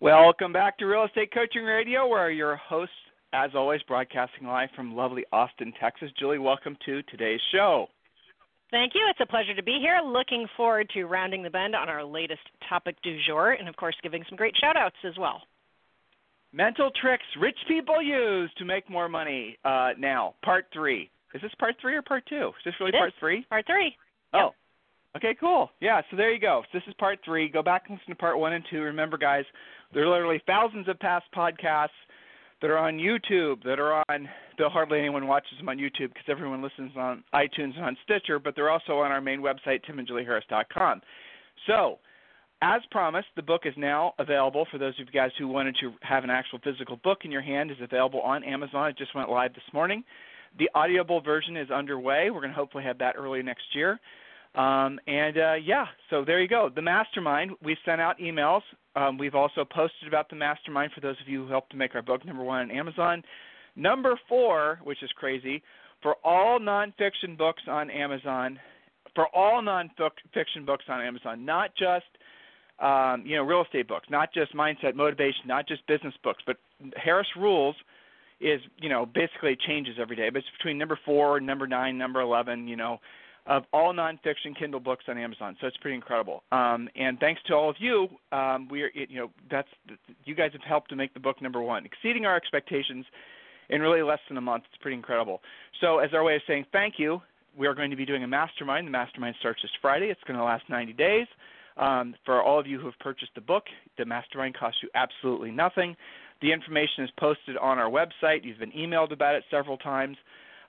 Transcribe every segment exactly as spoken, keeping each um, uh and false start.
Welcome back to Real Estate Coaching Radio, where your hosts, as always, broadcasting live from lovely Austin, Texas. Julie, welcome to today's show. Thank you. It's a pleasure to be here. Looking forward to rounding the bend on our latest topic du jour and, of course, giving some great shout-outs as well. Mental tricks rich people use to make more money. Uh, now, part three. Is this part three or part two? Is this really this, part three? Part three. Oh. Yep. Okay, cool. Yeah, so there you go. So this is part three. Go back and listen to part one and two. Remember, guys, there are literally thousands of past podcasts that are on YouTube, that are on – though hardly anyone watches them on YouTube because everyone listens on iTunes and on Stitcher, but they're also on our main website, tim and julie harris dot com. So, as promised, the book is now available for those of you guys who wanted to have an actual physical book in your hand. It's available on Amazon. It just went live this morning. The Audible version is underway. We're going to hopefully have that early next year. Um, and, uh, yeah, so there you go. The Mastermind, we sent out emails. Um, we've also posted about the Mastermind for those of you who helped to make our book, number one, on Amazon. Number four, which is crazy, for all nonfiction books on Amazon, for all nonfiction books on Amazon, not just, um, you know, real estate books, not just mindset, motivation, not just business books, but Harris Rules is, you know, basically changes every day. But it's between number four, number nine, number eleven, you know, of all nonfiction Kindle books on Amazon, so it's pretty incredible. Um, and thanks to all of you, um, we are, you know, that's you guys have helped to make the book number one, exceeding our expectations in really less than a month. It's pretty incredible. So, as our way of saying thank you, we are going to be doing a mastermind. The mastermind starts this Friday. It's going to last ninety days. Um, for all of you who have purchased the book, the mastermind costs you absolutely nothing. The information is posted on our website. You've been emailed about it several times.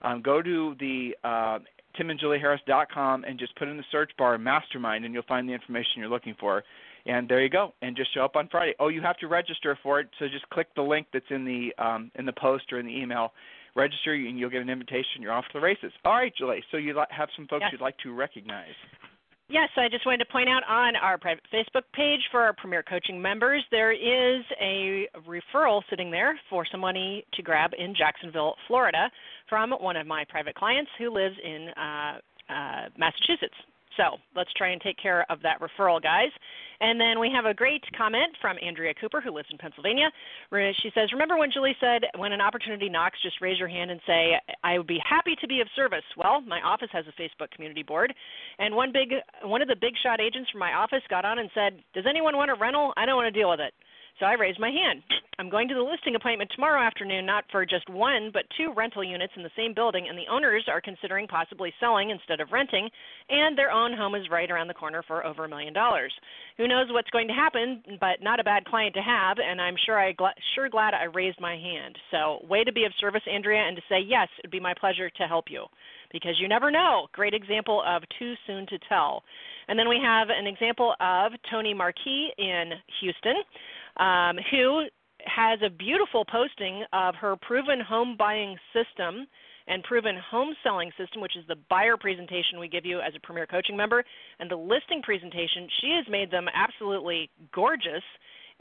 Um, go to the uh, tim and julie harris dot com and just put in the search bar Mastermind, and you'll find the information you're looking for. And there you go. And just show up on Friday. Oh, you have to register for it, so just click the link that's in the um, in the post or in the email. Register, and you'll get an invitation. You're off to the races. All right, Julie, so you have some folks yes. you'd like to recognize. Yes, I just wanted to point out on our private Facebook page for our Premier Coaching members, there is a referral sitting there for some money to grab in Jacksonville, Florida, from one of my private clients who lives in uh, uh, Massachusetts. So let's try and take care of that referral, guys. And then we have a great comment from Andrea Cooper, who lives in Pennsylvania. She says, remember when Julie said, when an opportunity knocks, just raise your hand and say, I would be happy to be of service. Well, my office has a Facebook community board, and one big, one of the big shot agents from my office got on and said, does anyone want a rental? I don't want to deal with it. So I raised my hand. I'm going to the listing appointment tomorrow afternoon, not for just one, but two rental units in the same building, and the owners are considering possibly selling instead of renting, and their own home is right around the corner for over a million dollars. Who knows what's going to happen, but not a bad client to have, and I'm sure I gl- sure glad I raised my hand. So way to be of service, Andrea, and to say, yes, it would be my pleasure to help you, because you never know. Great example of too soon to tell. And then we have an example of Tony Marquis in Houston, Um, who has a beautiful posting of her proven home buying system and proven home selling system, which is the buyer presentation we give you as a Premier Coaching member, and the listing presentation. She has made them absolutely gorgeous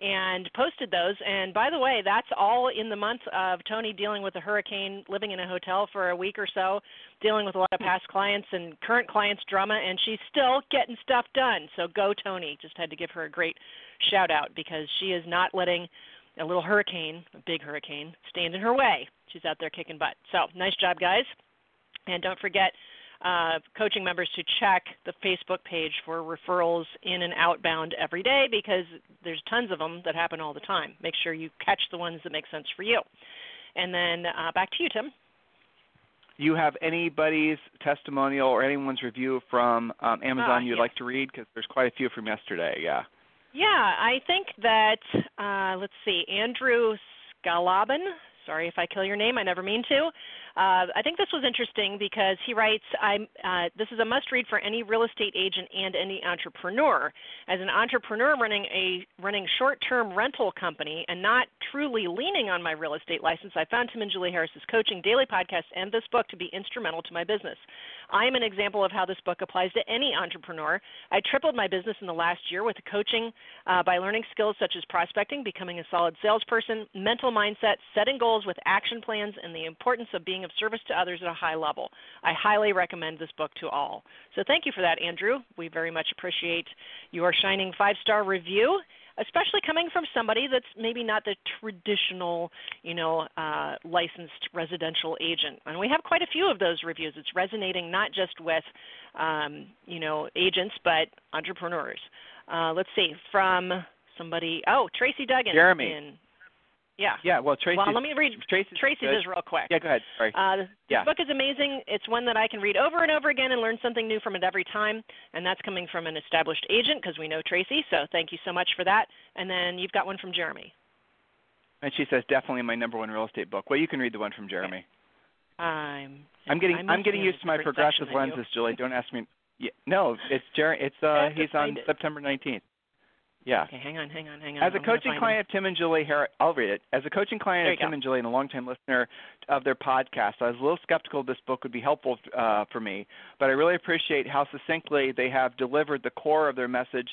and posted those. And by the way, that's all in the month of Tony dealing with a hurricane, living in a hotel for a week or so, dealing with a lot of past clients and current clients' drama, and she's still getting stuff done. So go, Tony. Just had to give her a great shout out, because she is not letting a little hurricane, a big hurricane, stand in her way. She's out there kicking butt. So nice job, guys. And don't forget, uh, coaching members, to check the Facebook page for referrals in and outbound every day, because there's tons of them that happen all the time. Make sure you catch the ones that make sense for you. And then uh, back to you, Tim. You have anybody's testimonial or anyone's review from um, Amazon uh, you'd yes. like to read? Because there's quite a few from yesterday, yeah. Yeah, I think that, uh, let's see, Andrew Scalabrine, Sorry if I kill your name. I never mean to. Uh, I think this was interesting because he writes, I'm, uh, this is a must-read for any real estate agent and any entrepreneur. As an entrepreneur running a running short-term rental company and not truly leaning on my real estate license, I found Tim and Julie Harris's coaching, daily podcast, and this book to be instrumental to my business. I am an example of how this book applies to any entrepreneur. I tripled my business in the last year with coaching uh, by learning skills such as prospecting, becoming a solid salesperson, mental mindset, setting goals with action plans, and the importance of being of service to others at a high level. I highly recommend this book to all. So thank you for that, Andrew. We very much appreciate your shining five-star review, especially coming from somebody that's maybe not the traditional, you know, uh, licensed residential agent. And we have quite a few of those reviews. It's resonating not just with, um, you know, agents, but entrepreneurs. Uh, let's see, from somebody, oh, Tracy Duggan. Jeremy. In, yeah. Yeah, well, Tracy. Well, let me read Tracy's, Tracy's real quick. Yeah, go ahead. Sorry. Uh, this yeah. book is amazing. It's one that I can read over and over again and learn something new from it every time, and that's coming from an established agent because we know Tracy, so thank you so much for that. And then you've got one from Jeremy. And she says, definitely my number one real estate book. Well, you can read the one from Jeremy. Okay. I'm, I'm getting I'm, I'm getting used to my progressive lenses, Julie. Don't ask me. Yeah, no, it's Jeremy. It's uh, he's on it. September nineteenth. Yeah. Okay, hang on, hang on, hang on. As a I'm coaching client of Tim and Julie Harris, I'll read it. As a coaching client of Tim go. and Julie and a longtime listener of their podcast, I was a little skeptical this book would be helpful uh, for me, but I really appreciate how succinctly they have delivered the core of their message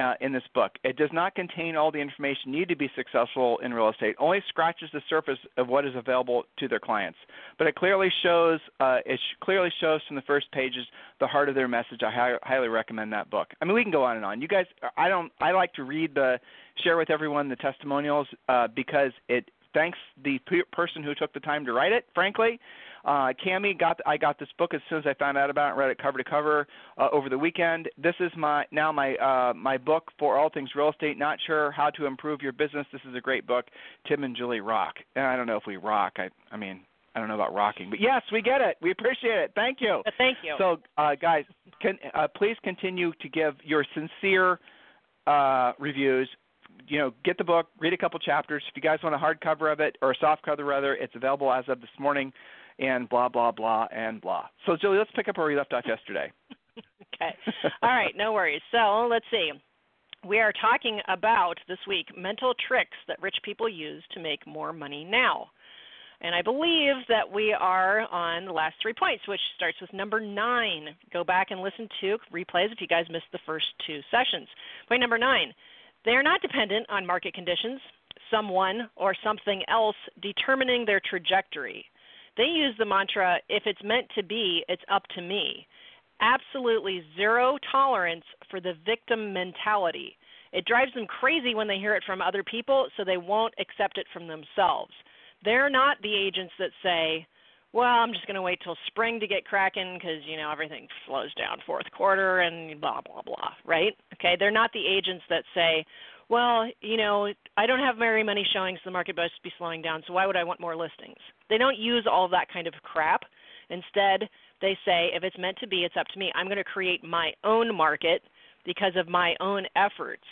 uh, in this book. It does not contain all the information needed to be successful in real estate, only scratches the surface of what is available to their clients. But it clearly shows, uh, it clearly shows from the first pages the heart of their message. I hi- highly recommend that book. I mean, we can go on and on. You guys, I don't, I like to to read the, share with everyone the testimonials uh, because it thanks the p- person who took the time to write it, frankly. Uh, Cammy, got the, I got this book as soon as I found out about it, read it cover to cover uh, over the weekend. This is my now my uh, my book for all things real estate, not sure how to improve your business. This is a great book. Tim and Julie rock. And I don't know if we rock. I, I mean, I don't know about rocking, but yes, we get it. We appreciate it. Thank you. Thank you. So, uh, guys, can, uh, please continue to give your sincere Uh, reviews. You know, get the book, read a couple chapters. If you guys want a hard cover of it, or a soft cover rather, it's available as of this morning, and blah, blah, blah, and blah. So, Julie, let's pick up where we left off yesterday. Okay. All right, no worries. So let's see. We are talking about this week mental tricks that rich people use to make more money now. And I believe that we are on the last three points, which starts with number nine. Go back and listen to replays if you guys missed the first two sessions. Point number nine, they are not dependent on market conditions, someone, or something else determining their trajectory. They use the mantra, if it's meant to be, it's up to me. Absolutely zero tolerance for the victim mentality. It drives them crazy when they hear it from other people, so they won't accept it from themselves. They're not the agents that say, well, I'm just going to wait till spring to get cracking because, you know, everything slows down fourth quarter and blah, blah, blah, right? Okay, they're not the agents that say, well, you know, I don't have very many showings, so the market must be slowing down, so why would I want more listings? They don't use all that kind of crap. Instead, they say, if it's meant to be, it's up to me. I'm going to create my own market because of my own efforts.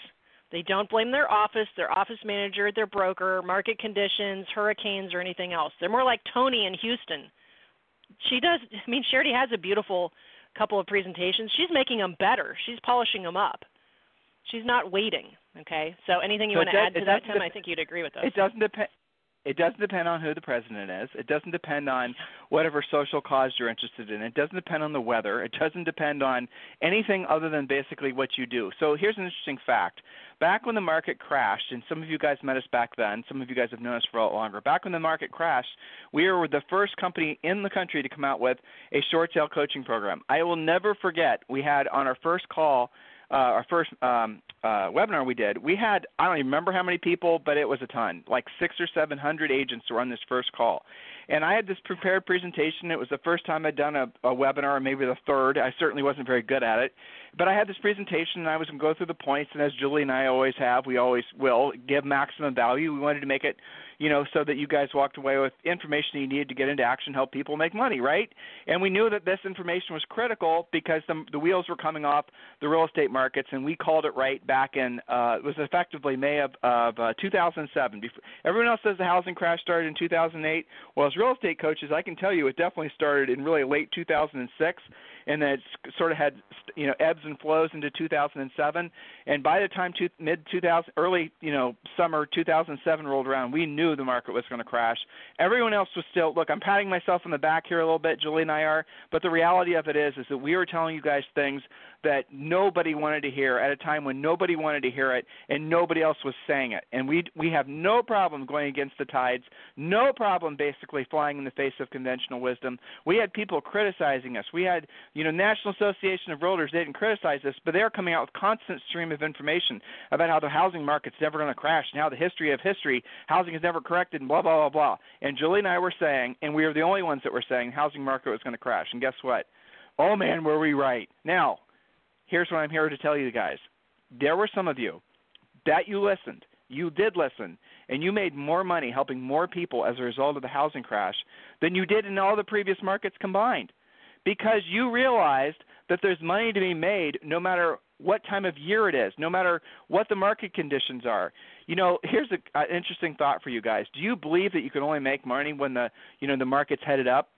They don't blame their office, their office manager, their broker, market conditions, hurricanes, or anything else. They're more like Tony in Houston. She does, I mean, she already has a beautiful couple of presentations. She's making them better. She's polishing them up. She's not waiting, okay? So anything you so want to does, add to that, Tim? Dep- I think you'd agree with us. It doesn't depend. It doesn't depend on who the president is. It doesn't depend on whatever social cause you're interested in. It doesn't depend on the weather. It doesn't depend on anything other than basically what you do. So here's an interesting fact. Back when the market crashed, and some of you guys met us back then, some of you guys have known us for a lot longer, back when the market crashed, we were the first company in the country to come out with a short sale coaching program. I will never forget, we had on our first call, Uh, our first um, uh, webinar we did, we had, I don't even remember how many people, but it was a ton, like six or seven hundred agents were on this first call. And I had this prepared presentation. It was the first time I'd done a, a webinar, maybe the third. I certainly wasn't very good at it. But I had this presentation, and I was going to go through the points, and as Julie and I always have, we always will, give maximum value. We wanted to make it, you know, so that you guys walked away with information you needed to get into action, help people make money, right? And we knew that this information was critical because the, the wheels were coming off the real estate markets, and we called it right back in uh, – it was effectively May of, of uh, two thousand seven. Before, everyone else says the housing crash started in two thousand eight. Well, as real estate coaches, I can tell you it definitely started in really late two thousand six, and then it sort of had, you know, ebbs and flows into two thousand seven. And by the time to, mid two thousand, early, you know, summer two thousand seven rolled around, we knew the market was going to crash. Everyone else was still – look, I'm patting myself on the back here a little bit, Julie and I are, but the reality of it is is that we were telling you guys things that nobody wanted to hear at a time when nobody wanted to hear it and nobody else was saying it. And we we have no problem going against the tides, no problem basically flying in the face of conventional wisdom. We had people criticizing us. We had, you know, National Association of Realtors, they didn't criticize us, but they're coming out with constant stream of information about how the housing market's never going to crash and how the history of history, housing is never corrected and blah, blah, blah, blah. And Julie and I were saying, and we were the only ones that were saying the housing market was going to crash. And guess what? Oh, man, were we right. Now, here's what I'm here to tell you guys. There were some of you that you listened. You did listen, and you made more money helping more people as a result of the housing crash than you did in all the previous markets combined because you realized that there's money to be made no matter what time of year it is, no matter what the market conditions are. You know, here's an uh, interesting thought for you guys. Do you believe that you can only make money when the, you know, the market's headed up?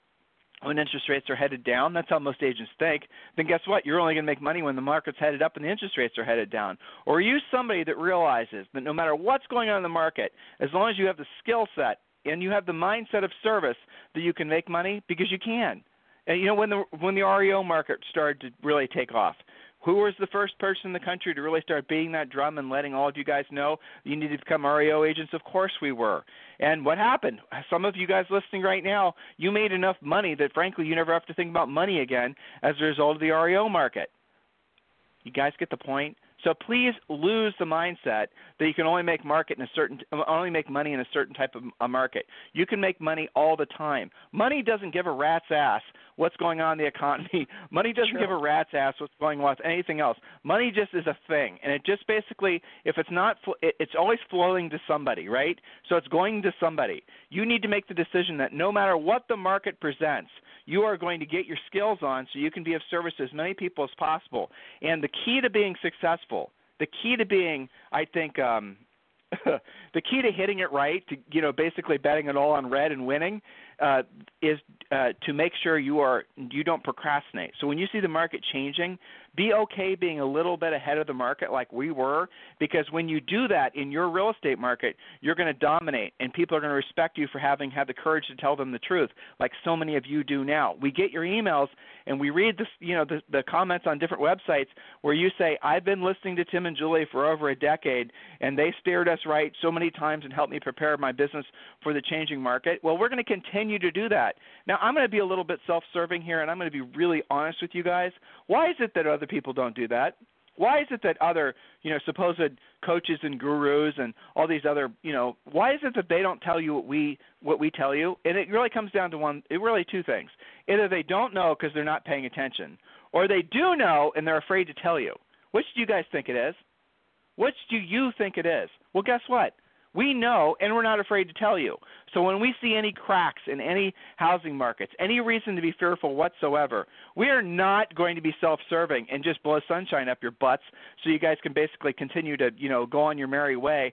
When interest rates are headed down, that's how most agents think, then guess what? You're only going to make money when the market's headed up and the interest rates are headed down. Or are you somebody that realizes that no matter what's going on in the market, as long as you have the skill set and you have the mindset of service, that you can make money? Because you can. And, you know, when the, when the R E O market started to really take off, who was the first person in the country to really start beating that drum and letting all of you guys know you needed to become R E O agents? Of course we were. And what happened? Some of you guys listening right now, you made enough money that, frankly, you never have to think about money again as a result of the R E O market. You guys get the point? So please lose the mindset that you can only make market in a certain, only make money in a certain type of a market. You can make money all the time. Money doesn't give a rat's ass what's going on in the economy. Money doesn't True. give a rat's ass what's going on with anything else. Money just is a thing, and it just basically, if it's not, it's always flowing to somebody, right? So it's going to somebody. You need to make the decision that no matter what the market presents, you are going to get your skills on so you can be of service to as many people as possible. And the key to being successful, the key to being, I think, um, the key to hitting it right, to, you know, basically betting it all on red and winning, uh, is uh, to make sure you are you don't procrastinate. So when you see the market changing, be okay being a little bit ahead of the market like we were, because when you do that in your real estate market, you're going to dominate, and people are going to respect you for having had the courage to tell them the truth, like so many of you do now. We get your emails, and we read this, you know, the, the comments on different websites where you say, I've been listening to Tim and Julie for over a decade, and they steered us right so many times and helped me prepare my business for the changing market. Well, we're going to continue to do that. Now, I'm going to be a little bit self-serving here, and I'm going to be really honest with you guys. Why is it that other Other people don't do that? Why is it that other, you know, supposed coaches and gurus and all these other, you know, why is it that they don't tell you what we what we tell you? And it really comes down to one, it really two things. Either they don't know because they're not paying attention, or they do know and they're afraid to tell you. Which do you guys think it is? Which do you think it is? Well, guess what? We know, and we're not afraid to tell you. So when we see any cracks in any housing markets, any reason to be fearful whatsoever, we are not going to be self-serving and just blow sunshine up your butts so you guys can basically continue to, you know, go on your merry way.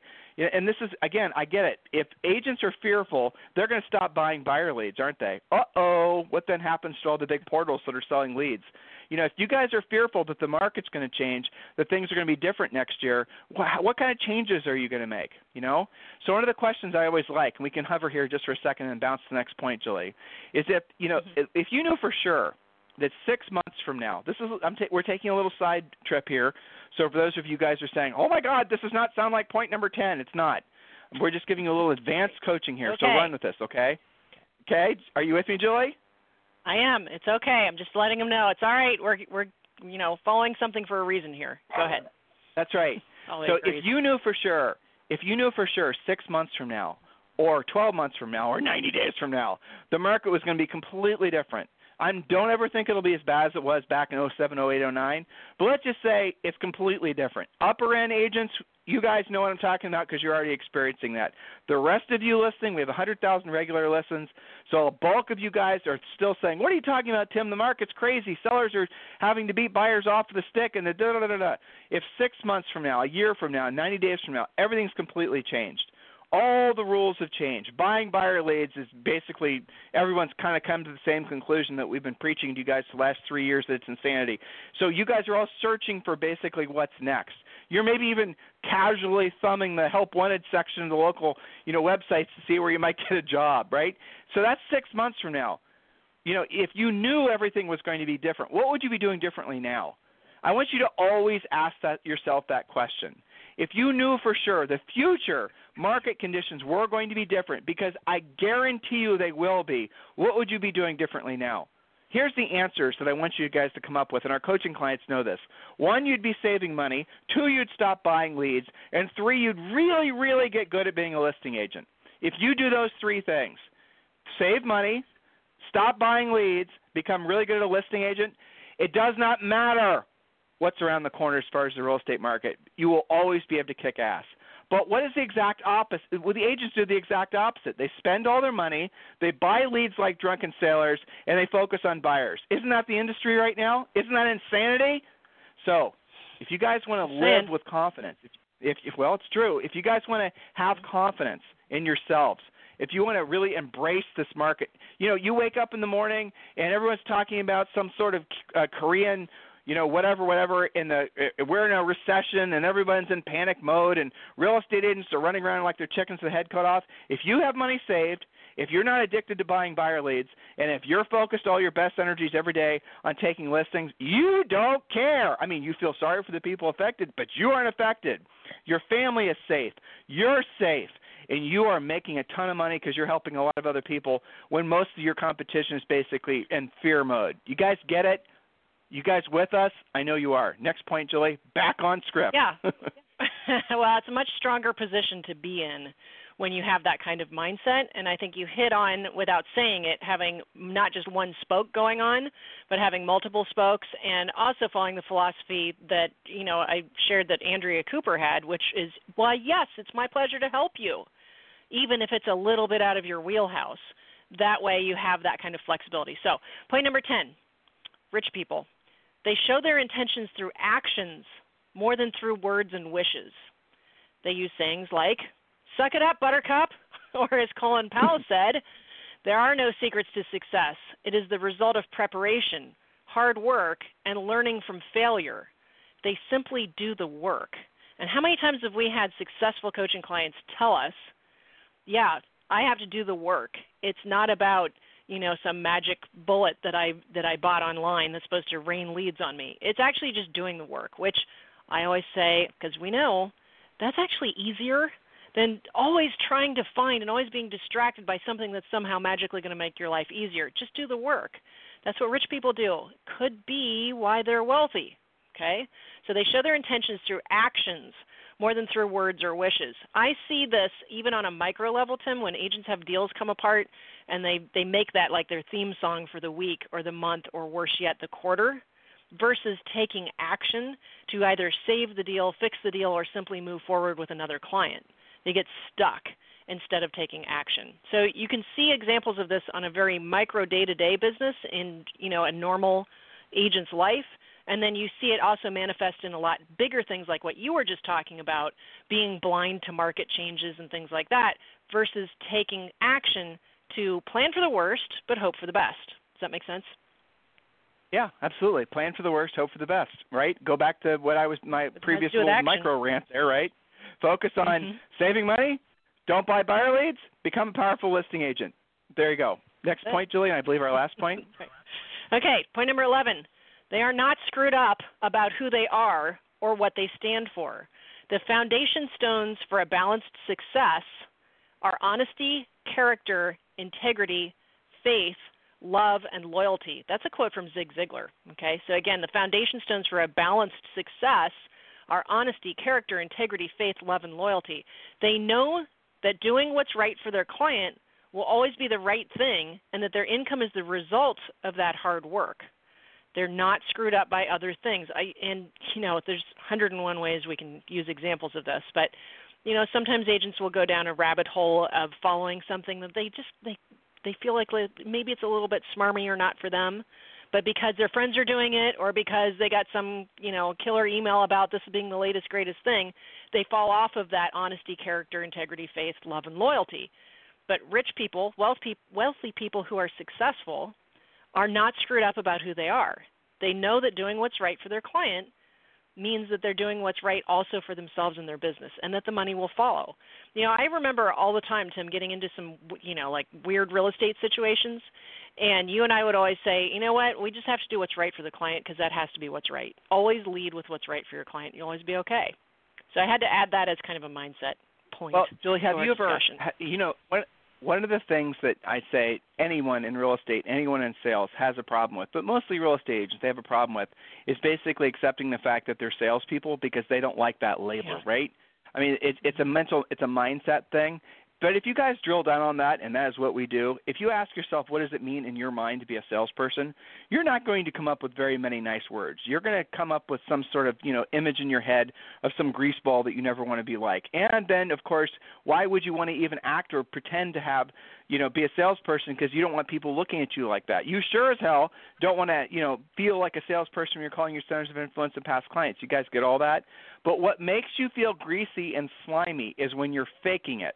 And this is, again, I get it. If agents are fearful, they're going to stop buying buyer leads, aren't they? Uh-oh, what then happens to all the big portals that are selling leads? You know, if you guys are fearful that the market's going to change, that things are going to be different next year, what kind of changes are you going to make, you know? So one of the questions I always like, and we can hover here just for a second and bounce to the next point, Julie, is if, you know, mm-hmm. if you knew for sure that six months from now, this is I'm ta- we're taking a little side trip here. So for those of you guys who are saying, oh, my God, this does not sound like point number ten, it's not. We're just giving you a little advanced coaching here, okay. So run with this, okay? Okay, are you with me, Julie? I am. It's okay. I'm just letting them know. It's all right. We're, we're you know, following something for a reason here. Go ahead. That's right. So if you knew for sure, if you knew for sure six months from now or twelve months from now or ninety days from now, the market was going to be completely different, I don't ever think it'll be as bad as it was back in oh seven, oh eight, oh nine, but let's just say it's completely different. Upper-end agents, you guys know what I'm talking about because you're already experiencing that. The rest of you listening, we have one hundred thousand regular listens, so a bulk of you guys are still saying, what are you talking about, Tim? The market's crazy. Sellers are having to beat buyers off the stick and the da-da-da-da-da. If six months from now, a year from now, ninety days from now, everything's completely changed. All the rules have changed. Buying buyer leads is basically everyone's kind of come to the same conclusion that we've been preaching to you guys the last three years that it's insanity. So you guys are all searching for basically what's next. You're maybe even casually thumbing the help wanted section of the local, you know, websites to see where you might get a job, right? So that's six months from now. You know, if you knew everything was going to be different, what would you be doing differently now? I want you to always ask that, yourself that question. If you knew for sure the future market conditions were going to be different, because I guarantee you they will be, what would you be doing differently now? Here's the answers that I want you guys to come up with, and our coaching clients know this. One, you'd be saving money. Two, you'd stop buying leads. And three, you'd really, really get good at being a listing agent. If you do those three things, save money, stop buying leads, become really good at a listing agent, it does not matter what's around the corner as far as the real estate market. You will always be able to kick ass. But what is the exact opposite? Well, the agents do the exact opposite. They spend all their money, they buy leads like drunken sailors, and they focus on buyers. Isn't that the industry right now? Isn't that insanity? So if you guys want to live with confidence, if, if, if well, it's true. If you guys want to have confidence in yourselves, if you want to really embrace this market, you know, you wake up in the morning and everyone's talking about some sort of uh, Korean you know, whatever, whatever, in the, we're in a recession and everyone's in panic mode and real estate agents are running around like their chickens with the head cut off. If you have money saved, if you're not addicted to buying buyer leads, and if you're focused all your best energies every day on taking listings, you don't care. I mean, you feel sorry for the people affected, but you aren't affected. Your family is safe. You're safe. And you are making a ton of money because you're helping a lot of other people when most of your competition is basically in fear mode. You guys get it? You guys with us? I know you are. Next point, Julie, back on script. Yeah. Well, it's a much stronger position to be in when you have that kind of mindset, and I think you hit on, without saying it, having not just one spoke going on, but having multiple spokes, and also following the philosophy that, you know, I shared that Andrea Cooper had, which is, well, yes, it's my pleasure to help you, even if it's a little bit out of your wheelhouse. That way you have that kind of flexibility. So point number ten, rich people. They show their intentions through actions more than through words and wishes. They use sayings like, suck it up, buttercup, or as Colin Powell said, there are no secrets to success. It is the result of preparation, hard work, and learning from failure. They simply do the work. And how many times have we had successful coaching clients tell us, yeah, I have to do the work. It's not about you know, some magic bullet that I that I bought online that's supposed to rain leads on me. It's actually just doing the work, which I always say, because we know that's actually easier than always trying to find and always being distracted by something that's somehow magically going to make your life easier. Just do the work. That's what rich people do. Could be why they're wealthy, okay? So they show their intentions through actions more than through words or wishes. I see this even on a micro level, Tim, when agents have deals come apart and they, they make that like their theme song for the week or the month or worse yet, the quarter, versus taking action to either save the deal, fix the deal, or simply move forward with another client. They get stuck instead of taking action. So you can see examples of this on a very micro day-to-day business in, you know, a normal agent's life. And then you see it also manifest in a lot bigger things like what you were just talking about, being blind to market changes and things like that, versus taking action to plan for the worst but hope for the best. Does that make sense? Yeah, absolutely. Plan for the worst, hope for the best, right? Go back to what I was my previous little micro rant there, right? Focus on mm-hmm. saving money, don't buy buyer leads, become a powerful listing agent. There you go. Next That's point, Julie, and I believe our last point. Okay, point number eleven. They are not screwed up about who they are or what they stand for. The foundation stones for a balanced success are honesty, character, integrity, faith, love, and loyalty. That's a quote from Zig Ziglar. Okay, so again, the foundation stones for a balanced success are honesty, character, integrity, faith, love, and loyalty. They know that doing what's right for their client will always be the right thing and that their income is the result of that hard work. They're not screwed up by other things. I, and, you know, there's one hundred and one ways we can use examples of this, but, you know, sometimes agents will go down a rabbit hole of following something that they just, they, they feel like maybe it's a little bit smarmy or not for them, but because their friends are doing it or because they got some, you know, killer email about this being the latest, greatest thing, they fall off of that honesty, character, integrity, faith, love, and loyalty. But rich people, wealthy, wealthy people who are successful are not screwed up about who they are. They know that doing what's right for their client means that they're doing what's right also for themselves and their business, and that the money will follow. You know, I remember all the time, Tim, getting into some, you know, like weird real estate situations, and you and I would always say, you know what, we just have to do what's right for the client because that has to be what's right. Always lead with what's right for your client. You'll always be okay. So I had to add that as kind of a mindset point. Well, Julie, have you ever, you know, when – one of the things that I say anyone in real estate, anyone in sales has a problem with, but mostly real estate agents they have a problem with, is basically accepting the fact that they're salespeople because they don't like that label, yeah. right? I mean, it, it's a mental, it's a mindset thing. But if you guys drill down on that, and that is what we do, if you ask yourself what does it mean in your mind to be a salesperson, you're not going to come up with very many nice words. You're going to come up with some sort of, you know, image in your head of some greaseball that you never want to be like. And then, of course, why would you want to even act or pretend to have, you know, be a salesperson because you don't want people looking at you like that. You sure as hell don't want to, you know, feel like a salesperson when you're calling your centers of influence and past clients. You guys get all that? But what makes you feel greasy and slimy is when you're faking it,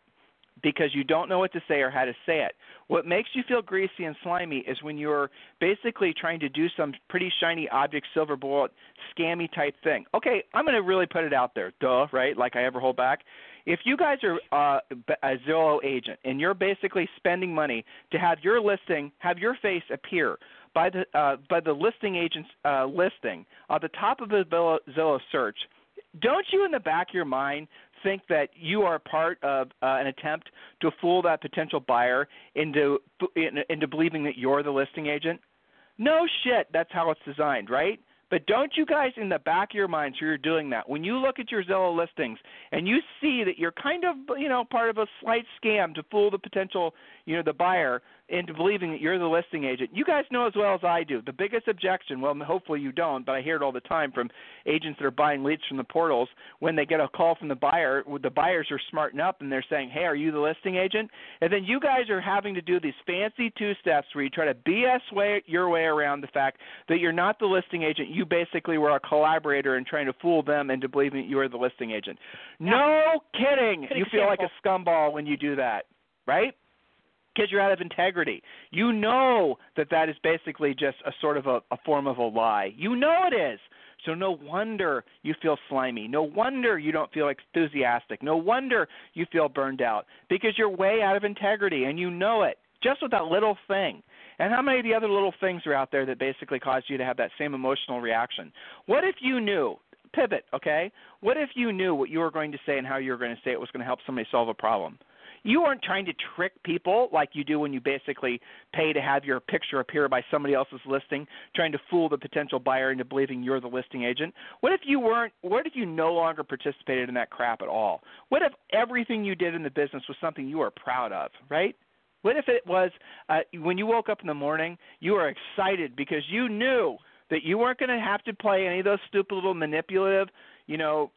because you don't know what to say or how to say it. What makes you feel greasy and slimy is when you're basically trying to do some pretty shiny object, silver bullet, scammy type thing. Okay, I'm going to really put it out there, duh, right, like I ever hold back. If you guys are uh, a Zillow agent and you're basically spending money to have your listing, have your face appear by the, uh, by the listing agent's uh, listing on the top of a Zillow search, don't you in the back of your mind think that you are part of uh, an attempt to fool that potential buyer into into believing that you're the listing agent? No shit, that's how it's designed, right? But don't you guys in the back of your minds who you're doing that, when you look at your Zillow listings and you see that you're kind of, you know, part of a slight scam to fool the potential, you know, the buyer into believing that you're the listing agent, you guys know as well as I do, the biggest objection, well, hopefully you don't, but I hear it all the time from agents that are buying leads from the portals when they get a call from the buyer, the buyers are smarting up and they're saying, hey, are you the listing agent? And then you guys are having to do these fancy two steps where you try to B S way, your way around the fact that you're not the listing agent. You You basically were a collaborator and trying to fool them into believing that you were the listing agent. No kidding. You feel like a scumball when you do that, right? Because you're out of integrity. You know that that is basically just a sort of a, a form of a lie. You know it is. So no wonder you feel slimy. No wonder you don't feel enthusiastic. No wonder you feel burned out because you're way out of integrity and you know it just with that little thing. And how many of the other little things are out there that basically cause you to have that same emotional reaction? What if you knew, pivot, okay? What if you knew what you were going to say and how you were going to say it was going to help somebody solve a problem? You aren't trying to trick people like you do when you basically pay to have your picture appear by somebody else's listing, trying to fool the potential buyer into believing you're the listing agent. What if you weren't? What if you no longer participated in that crap at all? What if everything you did in the business was something you were proud of, right? What if it was uh, when you woke up in the morning, you were excited because you knew that you weren't going to have to play any of those stupid little manipulative, you know,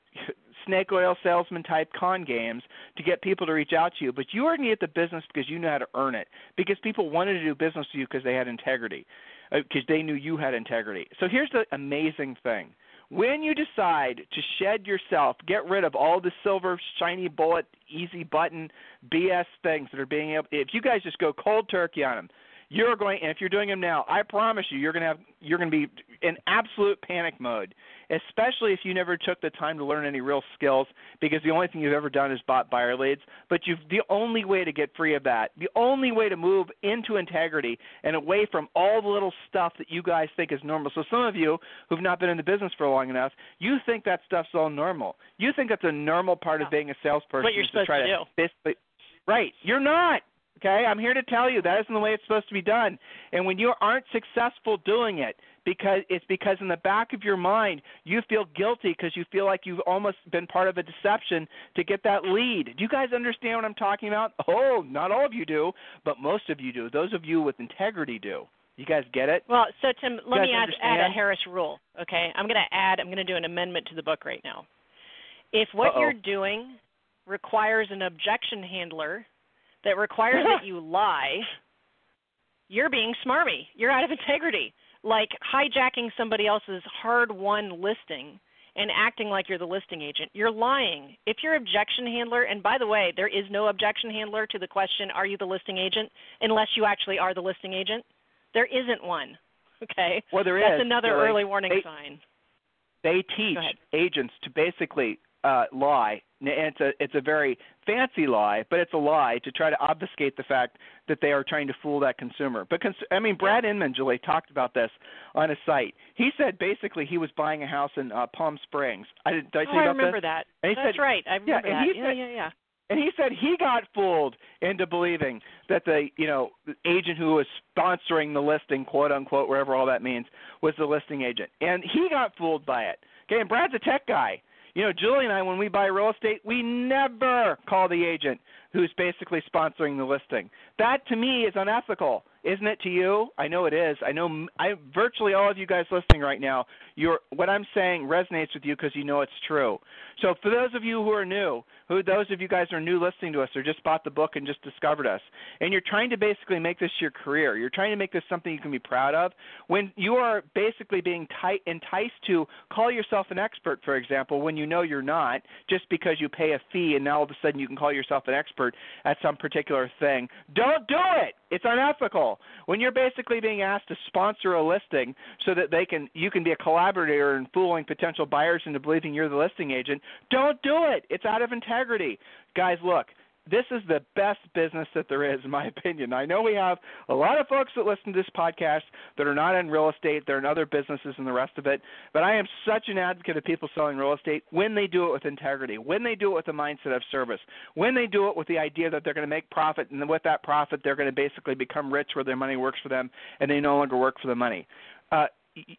snake oil salesman type con games to get people to reach out to you. But you were going to get the business because you knew how to earn it, because people wanted to do business with you because they had integrity, because uh, they knew you had integrity. So here's the amazing thing. When you decide to shed yourself, get rid of all the silver, shiny bullet, easy button, B S things that are being able – if you guys just go cold turkey on them, you're going – and if you're doing them now, I promise you you're going to have – you're going to be in absolute panic mode, especially if you never took the time to learn any real skills because the only thing you've ever done is bought buyer leads. But you've, the only way to get free of that, the only way to move into integrity and away from all the little stuff that you guys think is normal. So some of you who've not been in the business for long enough, you think that stuff's all normal. You think that's a normal part of being a salesperson. What you're supposed to, try to do. Basically, right. You're not. okay? I'm here to tell you that isn't the way it's supposed to be done. And when you aren't successful doing it, because it's because in the back of your mind you feel guilty because you feel like you've almost been part of a deception to get that lead. Do you guys understand what I'm talking about? Oh, not all of you do, but most of you do. Those of you with integrity do. You guys get it? Well, so Tim, let me add, add a Harris rule, okay? I'm going to add, I'm going to do an amendment to the book right now. If what Uh-oh. you're doing requires an objection handler that requires that you lie, you're being smarmy. You're out of integrity. Like hijacking somebody else's hard-won listing and acting like you're the listing agent. You're lying. If your objection handler, and by the way, there is no objection handler to the question, are you the listing agent, unless you actually are the listing agent. There isn't one, okay? Well, there That's is. That's another there early is. warning they, sign. They teach agents to basically uh, lie, and it's a, it's a very fancy lie, but it's a lie to try to obfuscate the fact that they are trying to fool that consumer. But cons- I mean, Brad Inman, Julie, talked about this on his site. He said basically he was buying a house in uh, Palm Springs. I, did, did I tell oh, you about I remember this? that. That's said, right. I remember yeah, that. Yeah, said, yeah, yeah, yeah. And he said he got fooled into believing that the, you know, the agent who was sponsoring the listing, quote unquote, wherever all that means, was the listing agent. And he got fooled by it. Okay, and Brad's a tech guy. You know, Julie and I, when we buy real estate, we never call the agent who's basically sponsoring the listing. That, to me, is unethical. Isn't it to you? I know it is. I know I, virtually all of you guys listening right now, you're, what I'm saying resonates with you because you know it's true. So for those of you who are new, who those of you guys who are new listening to us or just bought the book and just discovered us, and you're trying to basically make this your career, you're trying to make this something you can be proud of, when you are basically being t- enticed to call yourself an expert, for example, when you know you're not, just because you pay a fee and now all of a sudden you can call yourself an expert at some particular thing, don't do it. It's unethical. When you're basically being asked to sponsor a listing so that they can, you can be a collaborator in fooling potential buyers into believing you're the listing agent, don't do it. It's out of integrity. Guys, look, this is the best business that there is, in my opinion. I know we have a lot of folks that listen to this podcast that are not in real estate. They're in other businesses and the rest of it. But I am such an advocate of people selling real estate when they do it with integrity, when they do it with the mindset of service, when they do it with the idea that they're going to make profit, and with that profit they're going to basically become rich where their money works for them and they no longer work for the money. Uh,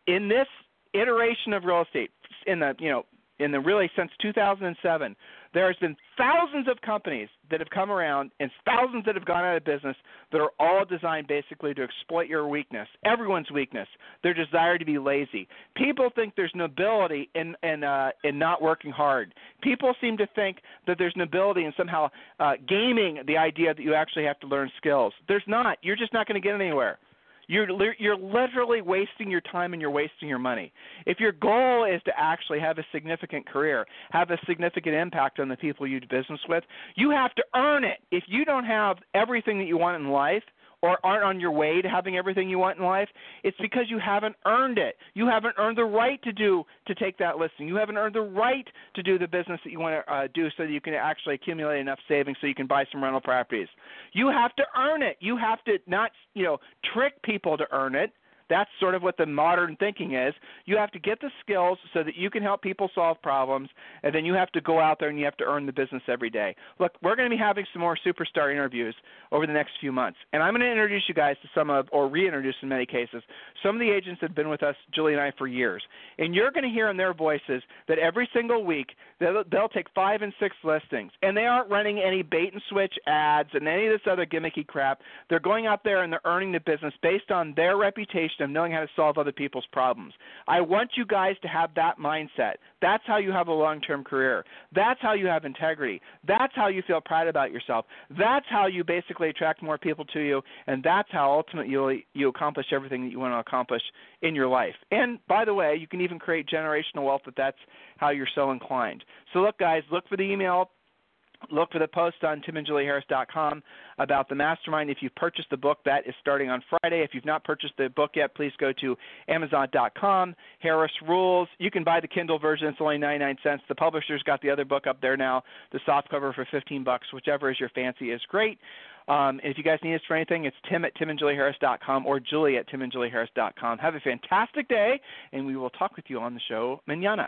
in this iteration of real estate, in the, you know, in the really since two thousand seven, there has been thousands of companies that have come around and thousands that have gone out of business that are all designed basically to exploit your weakness, everyone's weakness, their desire to be lazy. People think there's nobility in in, uh, in not working hard. People seem to think that there's nobility in somehow uh, gaming the idea that you actually have to learn skills. There's not. You're just not going to get anywhere. You're you're literally wasting your time and you're wasting your money. If your goal is to actually have a significant career, have a significant impact on the people you do business with, you have to earn it. If you don't have everything that you want in life or aren't on your way to having everything you want in life, it's because you haven't earned it. You haven't earned the right to do to take that listing. You haven't earned the right to do the business that you want to uh, do so that you can actually accumulate enough savings so you can buy some rental properties. You have to earn it. You have to not, you know, trick people to earn it. That's sort of what the modern thinking is. You have to get the skills so that you can help people solve problems, and then you have to go out there and you have to earn the business every day. Look, we're going to be having some more superstar interviews over the next few months, and I'm going to introduce you guys to some of, or reintroduce in many cases, some of the agents that have been with us, Julie and I, for years. And you're going to hear in their voices that every single week they'll, they'll take five and six listings, and they aren't running any bait-and-switch ads and any of this other gimmicky crap. They're going out there and they're earning the business based on their reputation of knowing how to solve other people's problems. I want you guys to have that mindset. That's how you have a long-term career. That's how you have integrity. That's how you feel proud about yourself. That's how you basically attract more people to you, and that's how ultimately you you accomplish everything that you want to accomplish in your life. And, by the way, you can even create generational wealth if that's how you're so inclined. So, look, guys, look for the email. Look for the post on tim and julie harris dot com about the mastermind. If you've purchased the book, that is starting on Friday. If you've not purchased the book yet, please go to amazon dot com, Harris Rules. You can buy the Kindle version. It's only ninety-nine cents. The publisher's got the other book up there now, the softcover for fifteen bucks. Whichever is your fancy is great. Um, and if you guys need us for anything, it's tim at tim and julie harris dot com or julie at tim and julie harris dot com. Have a fantastic day, and we will talk with you on the show mañana.